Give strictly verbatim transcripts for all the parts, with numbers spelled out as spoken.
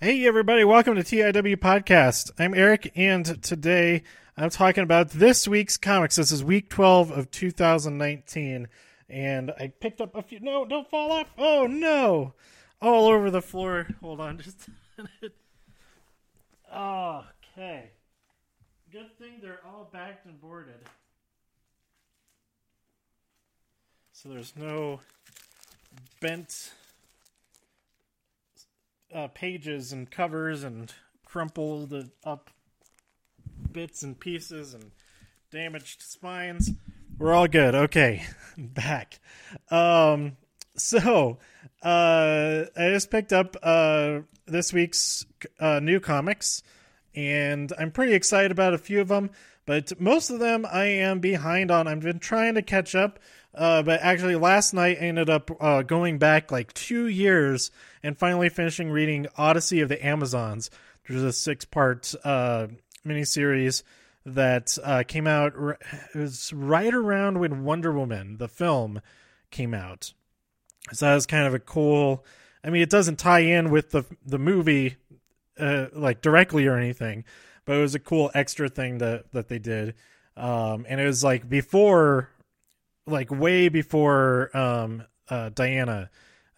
Hey everybody, welcome to T I W Podcast. I'm Eric, and today I'm talking about this week's comics. This is week twelve of two thousand nineteen, and I picked up a few... No, don't fall off! Oh no! All over the floor. Hold on just a minute. Okay. Good thing they're all backed and boarded. So there's no bent... Uh, pages and covers and crumpled up bits and pieces and damaged spines. We're all good. Okay, I'm back. Um, so uh, I just picked up uh, this week's uh, new comics, and I'm pretty excited about a few of them, but most of them I am behind on. I've been trying to catch up. Uh, but actually last night I ended up uh, going back like two years and finally finishing reading Odyssey of the Amazons, which is a six-part uh, miniseries that uh, came out. It was right around when Wonder Woman, the film, came out. So that was kind of a cool... I mean, it doesn't tie in with the the movie uh, like directly or anything, but it was a cool extra thing that, that they did. Um, and it was like before... like way before um, uh, Diana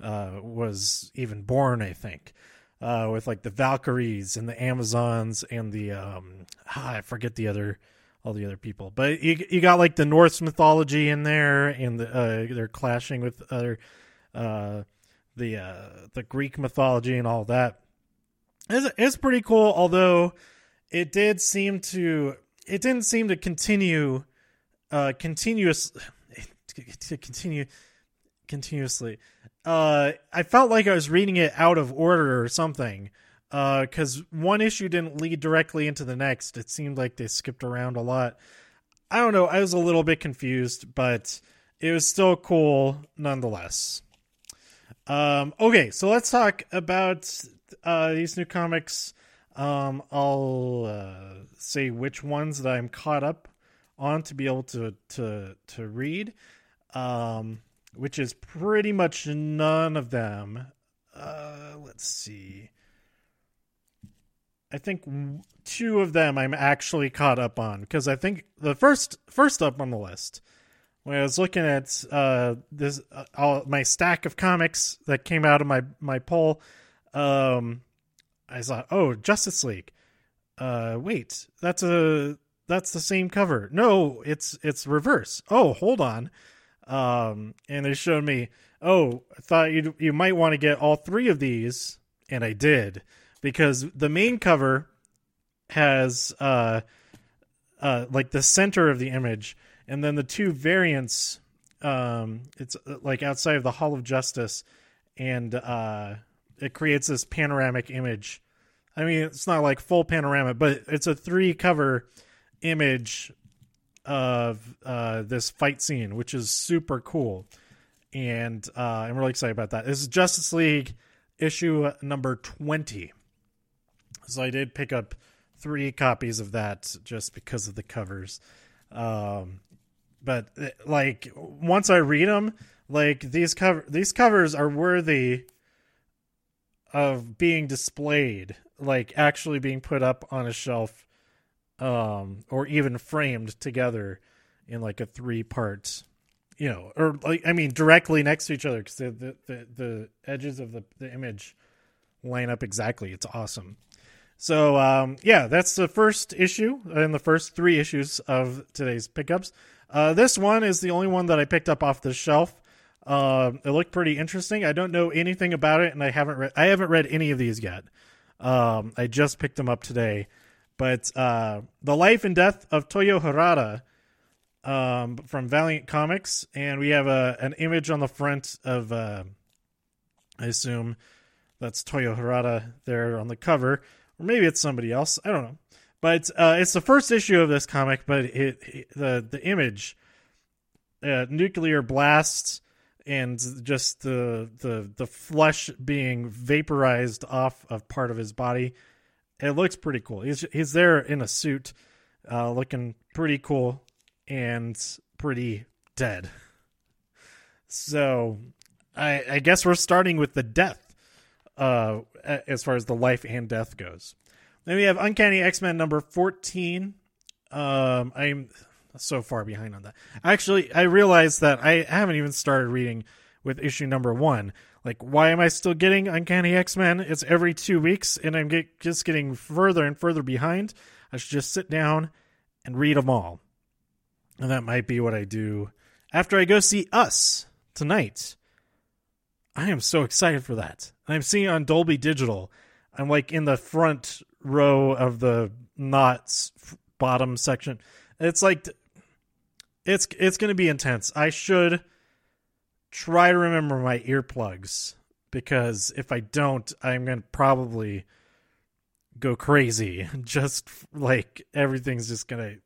uh, was even born, I think, uh, with like the Valkyries and the Amazons and the, um, ah, I forget the other, all the other people, but you, you got like the Norse mythology in there, and the, uh, they're clashing with other, uh, the, uh, the Greek mythology and all that. It's, it's pretty cool. Although it did seem to, it didn't seem to continue uh, continuous. to continue continuously uh I felt like I was reading it out of order or something, uh because one issue didn't lead directly into the next. It seemed like they skipped around a lot. I don't know, I was a little bit confused, but it was still cool nonetheless. Um okay, so let's talk about uh these new comics. um I'll uh, say which ones that I'm caught up on to be able to to to read, um which is pretty much none of them. Uh let's see, I think two of them I'm actually caught up on, because I think the first first up on the list, when I was looking at uh this uh, all my stack of comics that came out of my my poll, um I saw, oh, Justice League. Uh wait, that's a that's the same cover. No, it's it's reverse. Oh, hold on. Um, and they showed me, oh, I thought you you might want to get all three of these, and I did, because the main cover has uh, uh, like the center of the image, and then the two variants. Um, it's like outside of the Hall of Justice, and uh, it creates this panoramic image. I mean, it's not like full panorama, but it's a three cover image of uh this fight scene, which is super cool, and uh I'm really excited about that. This is Justice League issue number twenty, so I did pick up three copies of that just because of the covers. Um but like once I read them, like these cover these covers are worthy of being displayed, like actually being put up on a shelf, um or even framed together in like a three part, you know, or like I mean directly next to each other, because the, the the the edges of the, the image line up exactly. It's awesome. So um yeah, that's the first issue and the first three issues of today's pickups. Uh this one is the only one that I picked up off the shelf. Um it looked pretty interesting. I don't know anything about it, and I haven't read I haven't read any of these yet. um I just picked them up today. But uh, the life and death of Toyo Harada, um, from Valiant Comics, and we have a an image on the front of, uh, I assume that's Toyo Harada there on the cover, or maybe it's somebody else. I don't know. But uh, it's the first issue of this comic. But it, it the the image, uh, nuclear blasts, and just the the the flesh being vaporized off of part of his body. It looks pretty cool. He's he's there in a suit, uh, looking pretty cool and pretty dead. So I, I guess we're starting with the death uh, as far as the life and death goes. Then we have Uncanny X-Men number fourteen. Um, I'm so far behind on that. Actually, I realized that I haven't even started reading with issue number one. Like, why am I still getting Uncanny X-Men? It's every two weeks, and I'm get, just getting further and further behind. I should just sit down and read them all. And that might be what I do after I go see Us tonight. I am so excited for that. And I'm seeing it on Dolby Digital. I'm like in the front row of the not bottom section. It's like, it's, it's going to be intense. I should try to remember my earplugs, because if I don't, I'm going to probably go crazy. Just like everything's just going to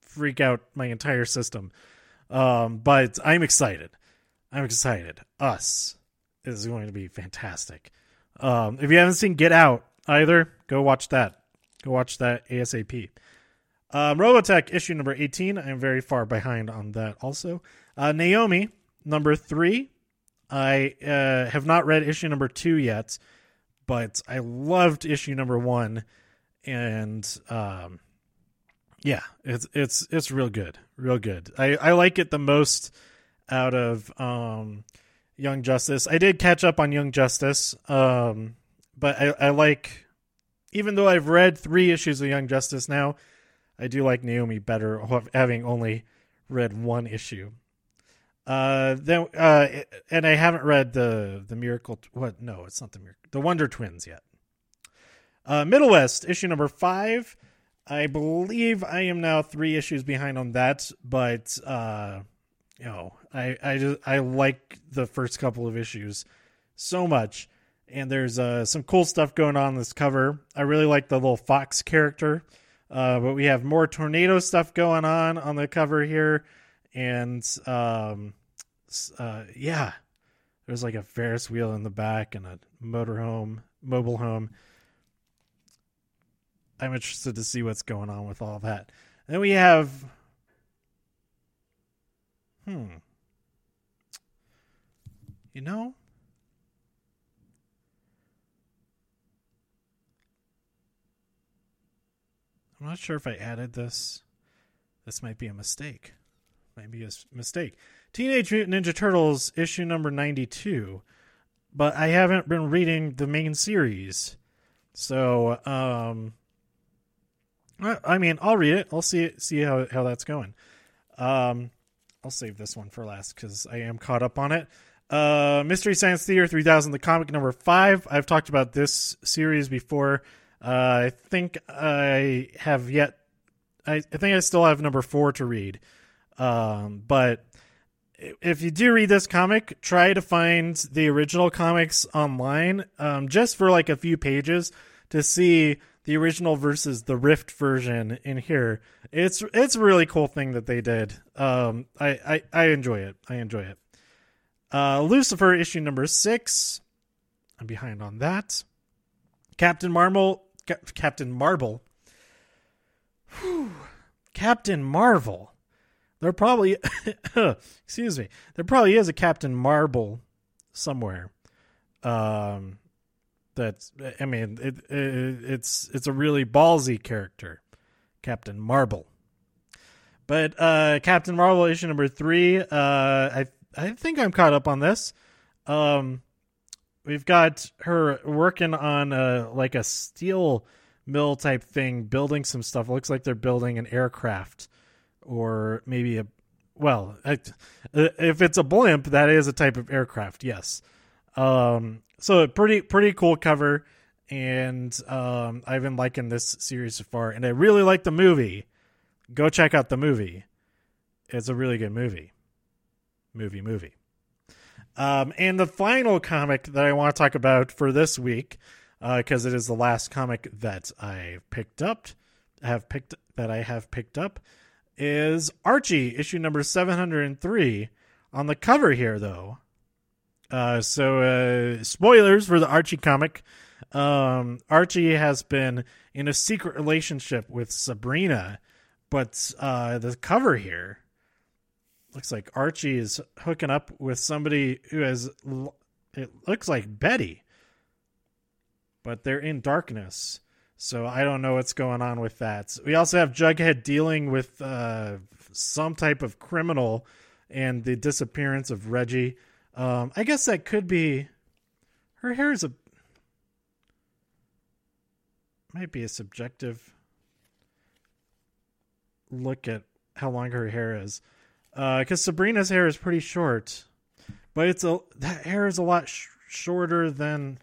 freak out my entire system. Um, but I'm excited. I'm excited. Us is going to be fantastic. Um, if you haven't seen Get Out either, go watch that. Go watch that ASAP. Uh, Robotech issue number eighteen. I'm very far behind on that also. Uh, Naomi number three. I uh, have not read issue number two yet, but I loved issue number one, and um, yeah, it's it's it's real good, real good. I, I like it the most out of um, Young Justice. I did catch up on Young Justice, um, but I, I like, even though I've read three issues of Young Justice now, I do like Naomi better, having only read one issue. Uh, then, uh, and I haven't read the, the miracle. What? No, it's not the miracle, the Wonder Twins yet. Uh, Middle West issue number five. I believe I am now three issues behind on that, but, uh, you know, I, I just, I like the first couple of issues so much. And there's, uh, some cool stuff going on in this cover. I really like the little fox character. Uh, but we have more tornado stuff going on on the cover here. And, um, uh, yeah, there's like a Ferris wheel in the back and a motorhome, mobile home. I'm interested to see what's going on with all that. And then we have, hmm, you know, I'm not sure if I added this. This might be a mistake. Might be a mistake. Teenage Mutant Ninja Turtles issue number ninety-two, but I haven't been reading the main series, so um, I mean I'll read it. I'll see see how how that's going. Um, I'll save this one for last because I am caught up on it. Uh, Mystery Science Theater three thousand, the comic number five. I've talked about this series before. Uh, I think I have yet. I, I think I still have number four to read. Um, but if you do read this comic, try to find the original comics online, um, just for like a few pages to see the original versus the Rift version in here. It's, it's a really cool thing that they did. Um, I, I, I enjoy it. I enjoy it. Uh, Lucifer issue number six. I'm behind on that. Captain Marvel, Cap- Captain Marvel, Whew. Captain Marvel. There probably, excuse me, there probably is a Captain Marvel somewhere. Um, that's, I mean, it, it, it's it's a really ballsy character, Captain Marvel. But uh, Captain Marvel issue number three, uh, I I think I'm caught up on this. Um, we've got her working on a, like a steel mill type thing, building some stuff. It looks like they're building an aircraft. Or maybe a, well, I, if it's a blimp, that is a type of aircraft. Yes. Um, so a pretty, pretty cool cover. And um, I've been liking this series so far. And I really like the movie. Go check out the movie. It's a really good movie. Movie, movie. Um, and the final comic that I want to talk about for this week, because uh, it is the last comic that I picked up, have picked that I have picked up. Is Archie issue number seven hundred three on the cover here though. Uh, so, uh, spoilers for the Archie comic. Um, Archie has been in a secret relationship with Sabrina, but, uh, the cover here looks like Archie is hooking up with somebody who has, it looks like Betty, but they're in darkness. So I don't know what's going on with that. So we also have Jughead dealing with uh, some type of criminal and the disappearance of Reggie. Um, I guess that could be her hair is a might be a subjective look at how long her hair is. Uh, 'cause Sabrina's hair is pretty short, but it's a, that hair is a lot sh- shorter than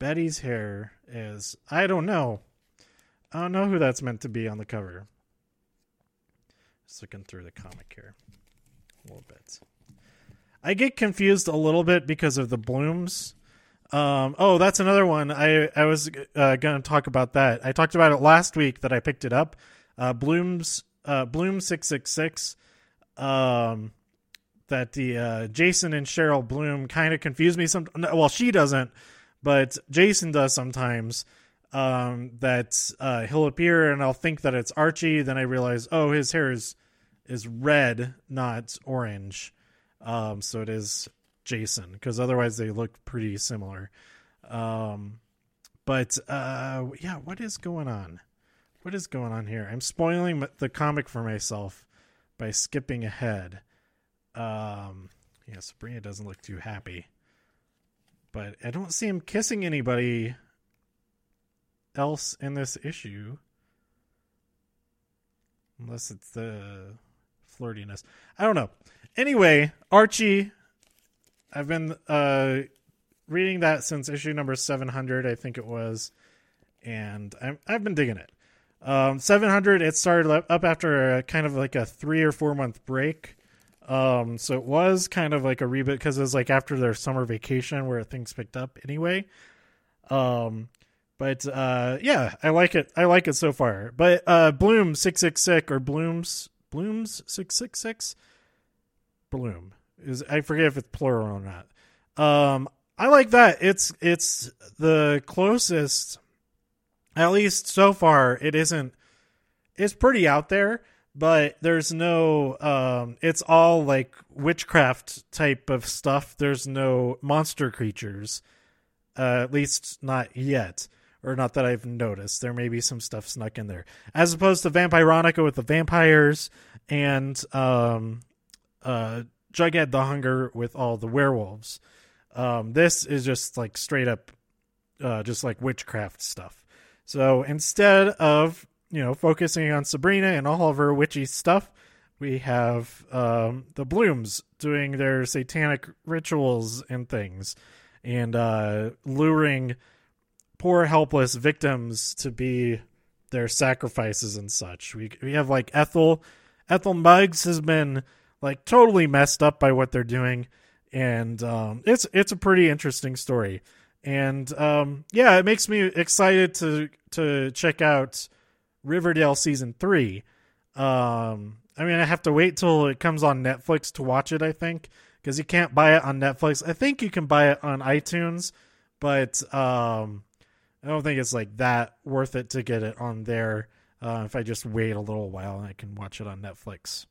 Betty's hair is. I don't know. I don't know who that's meant to be on the cover. Just looking through the comic here a little bit. I get confused a little bit because of the blooms. Um, oh, that's another one. I, I was uh, going to talk about that. I talked about it last week that I picked it up. Uh, blooms, uh, Bloom six six six. Um, that the uh, Jason and Cheryl Bloom kind of confuse me. Some well, she doesn't, but Jason does sometimes. Um, that uh, he'll appear and I'll think that it's Archie. Then I realize, oh, his hair is is red, not orange. Um, so it is Jason, because otherwise they look pretty similar. Um, but uh, yeah, what is going on? What is going on here? I'm spoiling the comic for myself by skipping ahead. Um, yeah, Sabrina doesn't look too happy, but I don't see him kissing anybody else in this issue, unless it's the flirtiness. I don't know. Anyway, Archie, I've been uh, reading that since issue number seven hundred, I think it was, and I'm, I've been digging it. Um, seven hundred, it started up after a kind of like a three or four month break. Um, so it was kind of like a reboot because it was like after their summer vacation where things picked up anyway. Um, but, uh, yeah, I like it. I like it so far, but, uh, Bloom six six six or Blooms, Blooms six six six Bloom is, I forget if it's plural or not. Um, I like that. It's, it's the closest. At least so far, it isn't, it's pretty out there, but there's no, um, it's all like witchcraft type of stuff. There's no monster creatures, uh, at least not yet, or not that I've noticed. There may be some stuff snuck in there. As opposed to Vampironica with the vampires and um, uh, Jughead the Hunger with all the werewolves. Um, this is just like straight up, uh, just like witchcraft stuff. So instead of, you know, focusing on Sabrina and all of her witchy stuff, we have um, the Blooms doing their satanic rituals and things and uh, luring poor helpless victims to be their sacrifices and such. We we have like Ethel. Ethel Muggs has been like totally messed up by what they're doing. And um, it's it's a pretty interesting story. And, um, yeah, it makes me excited to, to check out Riverdale season three. Um, I mean, I have to wait till it comes on Netflix to watch it, I think, because you can't buy it on Netflix. I think you can buy it on iTunes, but, um, I don't think it's like that worth it to get it on there. Uh, if I just wait a little while and I can watch it on Netflix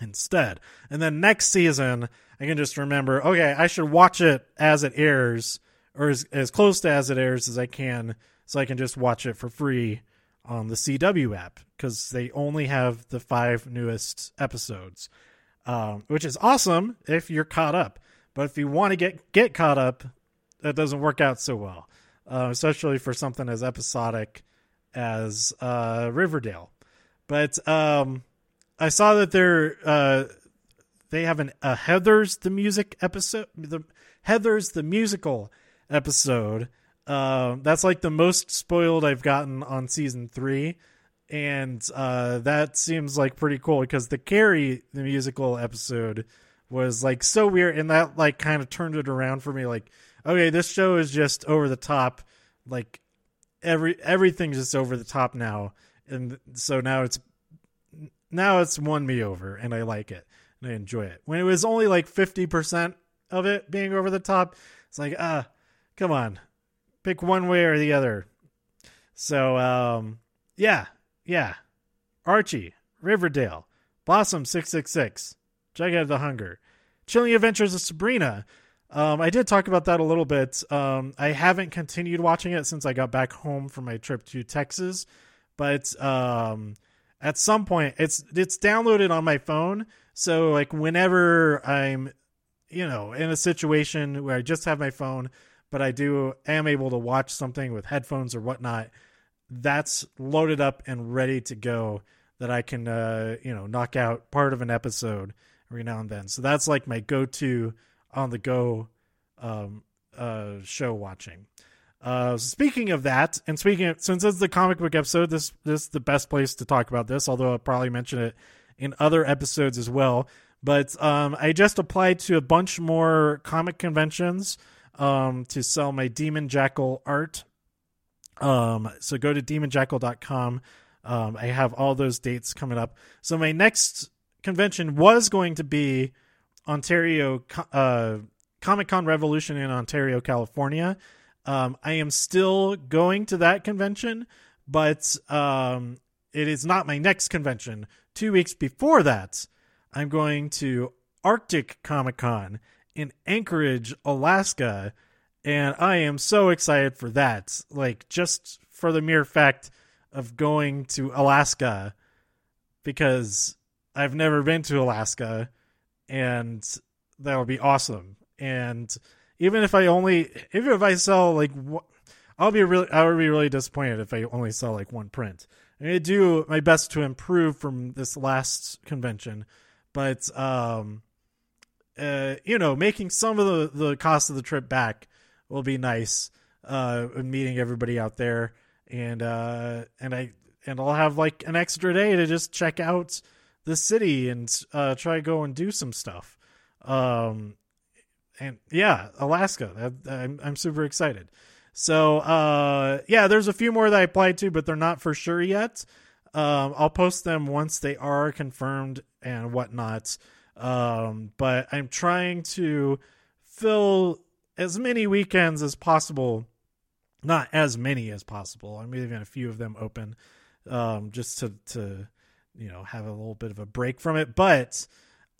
instead. And then next season, I can just remember, okay, I should watch it as it airs. Or as, as close to as it airs as I can, so I can just watch it for free on the C W app, because they only have the five newest episodes, um, which is awesome if you're caught up. But if you want to get get caught up, that doesn't work out so well, uh, especially for something as episodic as uh, Riverdale. But um, I saw that they're uh, they have an a Heather's the Music episode, the Heather's the Musical episode. Um, that's like the most spoiled I've gotten on season three. And uh, that seems like pretty cool because the Carrie, the musical episode was like so weird. And that like kind of turned it around for me. Like, okay, this show is just over the top. Like every, everything's just over the top now. And so now it's, now it's won me over and I like it and I enjoy it. When it was only like fifty percent of it being over the top, it's like, ah, uh, come on, pick one way or the other. So, um, yeah, yeah. Archie, Riverdale, Blossom six six six, Jughead the Hunger, Chilling Adventures of Sabrina. Um, I did talk about that a little bit. Um, I haven't continued watching it since I got back home from my trip to Texas, but um, at some point it's, it's downloaded on my phone. So like whenever I'm, you know, in a situation where I just have my phone, but I do am able to watch something with headphones or whatnot, that's loaded up and ready to go that I can, uh, you know, knock out part of an episode every now and then. So that's like my go-to on the go um, uh, show watching. Uh, speaking of that, and speaking of, since it's the comic book episode, this, this is the best place to talk about this, although I'll probably mention it in other episodes as well. But um, I just applied to a bunch more comic conventions um, to sell my Demon Jackal art. Um, so go to demon jackal dot com. Um, I have all those dates coming up. So my next convention was going to be Ontario uh, Comic-Con Revolution in Ontario, California. Um, I am still going to that convention, but um, it is not my next convention. Two weeks before that, I'm going to Arctic Comic-Con in Anchorage, Alaska, and I am so excited for that. Like, just for the mere fact of going to Alaska, because I've never been to Alaska, and that'll be awesome. And even if I only, even if I sell like, I'll be really, I would be really disappointed if I only sell like one print. I'm going to do my best to improve from this last convention, but, um, uh, you know, making some of the, the cost of the trip back will be nice. Uh, meeting everybody out there, and, uh, and I, and I'll have like an extra day to just check out the city and uh, try to go and do some stuff. Um, and yeah, Alaska, I, I'm, I'm super excited. So uh, yeah, there's a few more that I applied to, but they're not for sure yet. Um, I'll post them once they are confirmed and whatnot. Um, but I'm trying to fill as many weekends as possible. Not as many as possible. I'm leaving a few of them open um, just to, to, you know, have a little bit of a break from it, but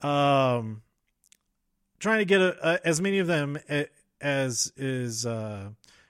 um, trying to get a, a, as many of them as is uh,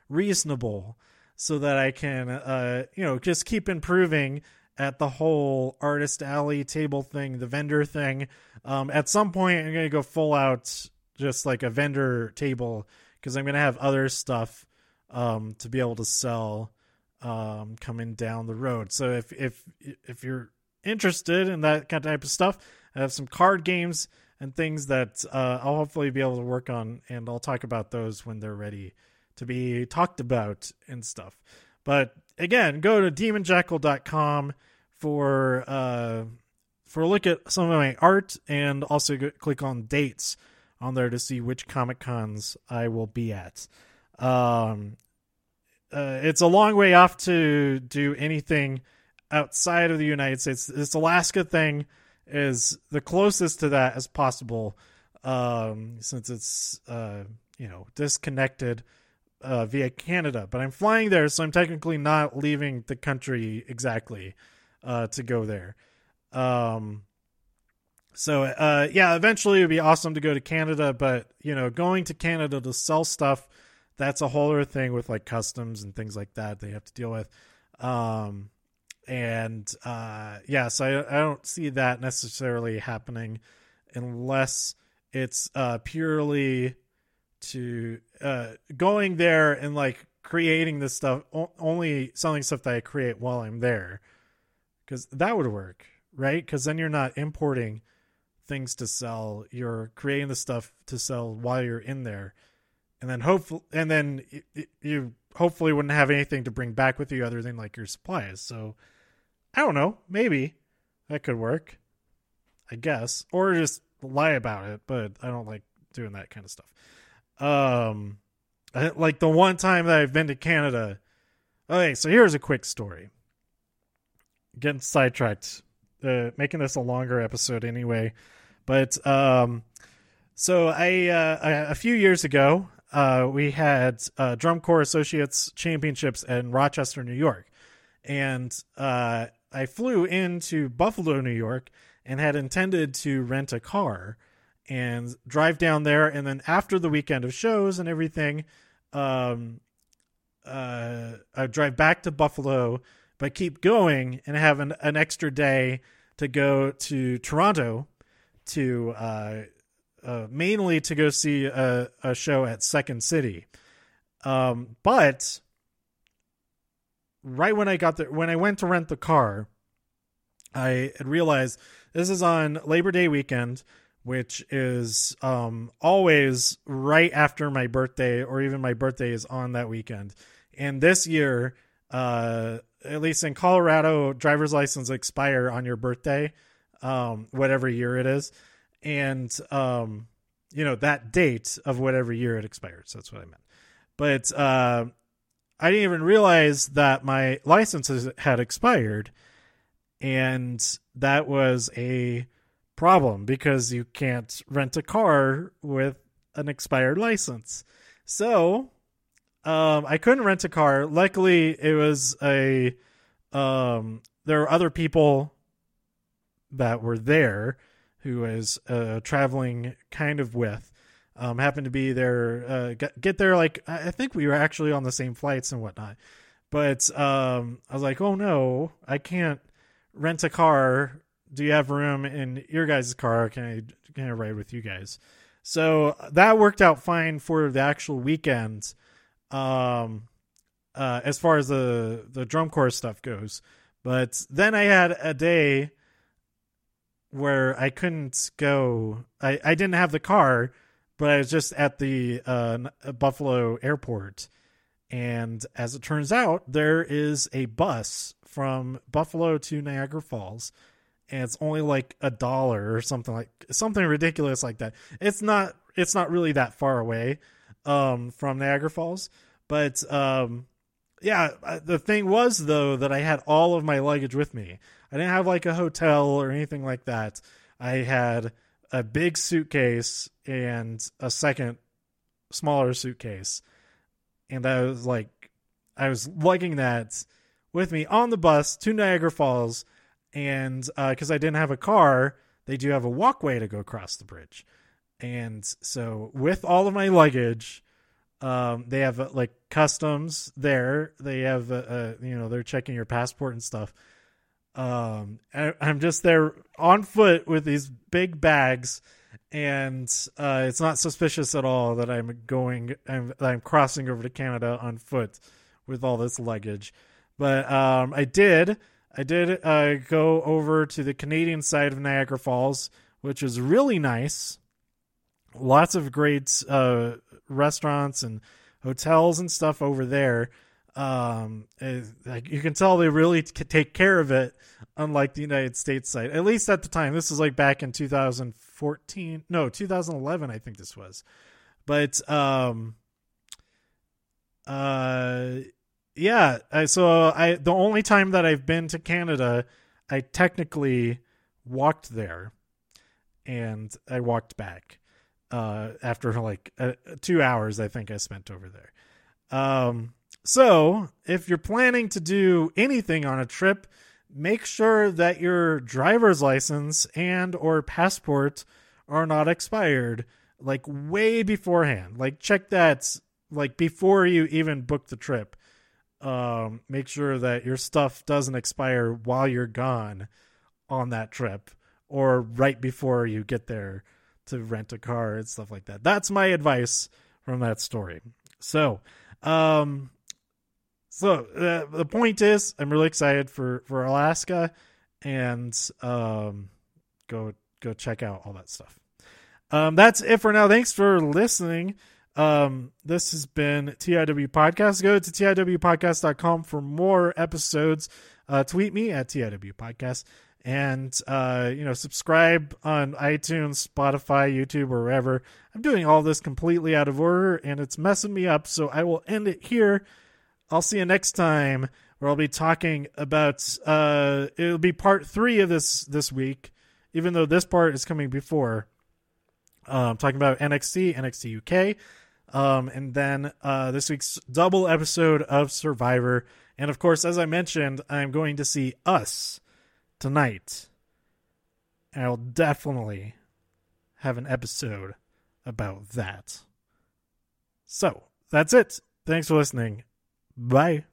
reasonable so that I can, uh, you know, just keep improving at the whole artist alley table thing, the vendor thing. Um, at some point I'm going to go full out, just like a vendor table, cause I'm going to have other stuff um, to be able to sell um, coming down the road. So if, if, if you're interested in that kind of type of stuff, I have some card games and things that uh, I'll hopefully be able to work on, and I'll talk about those when they're ready to be talked about and stuff. But again, go to demon jackal dot com for uh, for a look at some of my art, and also go, click on dates on there to see which Comic Cons I will be at. Um, uh, it's a long way off to do anything outside of the United States. This Alaska thing is the closest to that as possible, um, since it's, uh, you know, disconnected uh, via Canada. But I'm flying there, so I'm technically not leaving the country exactly uh, to go there. Um, so, uh, yeah, eventually it would be awesome to go to Canada, but, you know, going to Canada to sell stuff, that's a whole other thing with, like, customs and things like that they have to deal with. Um And, uh, yeah, so I, I don't see that necessarily happening unless it's, uh, purely to, uh, going there and like creating this stuff, o- only selling stuff that I create while I'm there. Cause that would work, right? Cause then you're not importing things to sell. You're creating the stuff to sell while you're in there. And then hopefully, and then you, you hopefully wouldn't have anything to bring back with you other than like your supplies. So, I don't know. Maybe that could work, I guess, or just lie about it. But I don't like doing that kind of stuff. Um, I, like the one time that I've been to Canada. Okay, so here's a quick story. Getting sidetracked, uh, making this a longer episode anyway. But um, so I, uh, I a few years ago uh, we had uh, Drum Corps Associates Championships in Rochester, New York. And uh, I flew into Buffalo, New York, and had intended to rent a car and drive down there. And then after the weekend of shows and everything, um, uh, I drive back to Buffalo, but keep going and have an, an extra day to go to Toronto to uh, uh, mainly to go see a, a show at Second City. Um, but right when I got there, when I went to rent the car, I had realized this is on Labor Day weekend, which is um, always right after my birthday, or even my birthday is on that weekend. And this year, uh, at least in Colorado, driver's license expire on your birthday, um, whatever year it is. And, um, you know, that date of whatever year it expires. That's what I meant. But uh, I didn't even realize that my licenses had expired. And that was a problem because you can't rent a car with an expired license. So um, I couldn't rent a car. Luckily, it was a um, there were other people that were there who was uh, traveling kind of with. Um, happened to be there, uh, get, get there. Like, I think we were actually on the same flights and whatnot, but, um, I was like, oh no, I can't rent a car. Do you have room in your guys' car? Can I, can I ride with you guys? So that worked out fine for the actual weekend. Um, uh, as far as the, the drum corps stuff goes, but then I had a day where I couldn't go. I, I didn't have the car, but I was just at the uh, Buffalo airport. And as it turns out, there is a bus from Buffalo to Niagara Falls. And it's only like a dollar or something like something ridiculous like that. It's not it's not really that far away um, from Niagara Falls. But um, yeah, the thing was, though, that I had all of my luggage with me. I didn't have like a hotel or anything like that. I had a big suitcase and a second smaller suitcase. And I was like, I was lugging that with me on the bus to Niagara Falls. And, uh, cause I didn't have a car, they do have a walkway to go across the bridge. And so with all of my luggage, um, they have uh, like customs there. They have, uh, uh, you know, they're checking your passport and stuff. Um, I, I'm just there on foot with these big bags, and uh, it's not suspicious at all that I'm going, I'm, I'm crossing over to Canada on foot with all this luggage. But um, I did, I did uh, go over to the Canadian side of Niagara Falls, which was really nice. Lots of great uh, restaurants and hotels and stuff over there. Um, it, like you can tell they really t- take care of it, unlike the United States side, at least at the time. This was like back in two thousand fourteen, no, two thousand eleven, I think this was, but, um, uh, yeah. I, so I, the only time that I've been to Canada, I technically walked there and I walked back, uh, after like uh, two hours, I think I spent over there. Um, So if you're planning to do anything on a trip, make sure that your driver's license and or passport are not expired, like way beforehand. Like check that, like before you even book the trip. Um, make sure that your stuff doesn't expire while you're gone on that trip or right before you get there to rent a car and stuff like that. That's my advice from that story. So, um... So uh, the point is, I'm really excited for, for Alaska, and um, go go check out all that stuff. Um, that's it for now. Thanks for listening. Um, this has been T I W Podcast. Go to T I W podcast dot com for more episodes. Uh, tweet me at T I W Podcast, and uh, you know, subscribe on iTunes, Spotify, YouTube, or wherever. I'm doing all this completely out of order, and it's messing me up. So I will end it here. I'll see you next time, where I'll be talking about, uh, it'll be part three of this, this week, even though this part is coming before, um, talking about N X T, N X T U K. Um, and then, uh, this week's double episode of Survivor. And of course, as I mentioned, I'm going to see Us tonight. And I'll definitely have an episode about that. So that's it. Thanks for listening. Bye.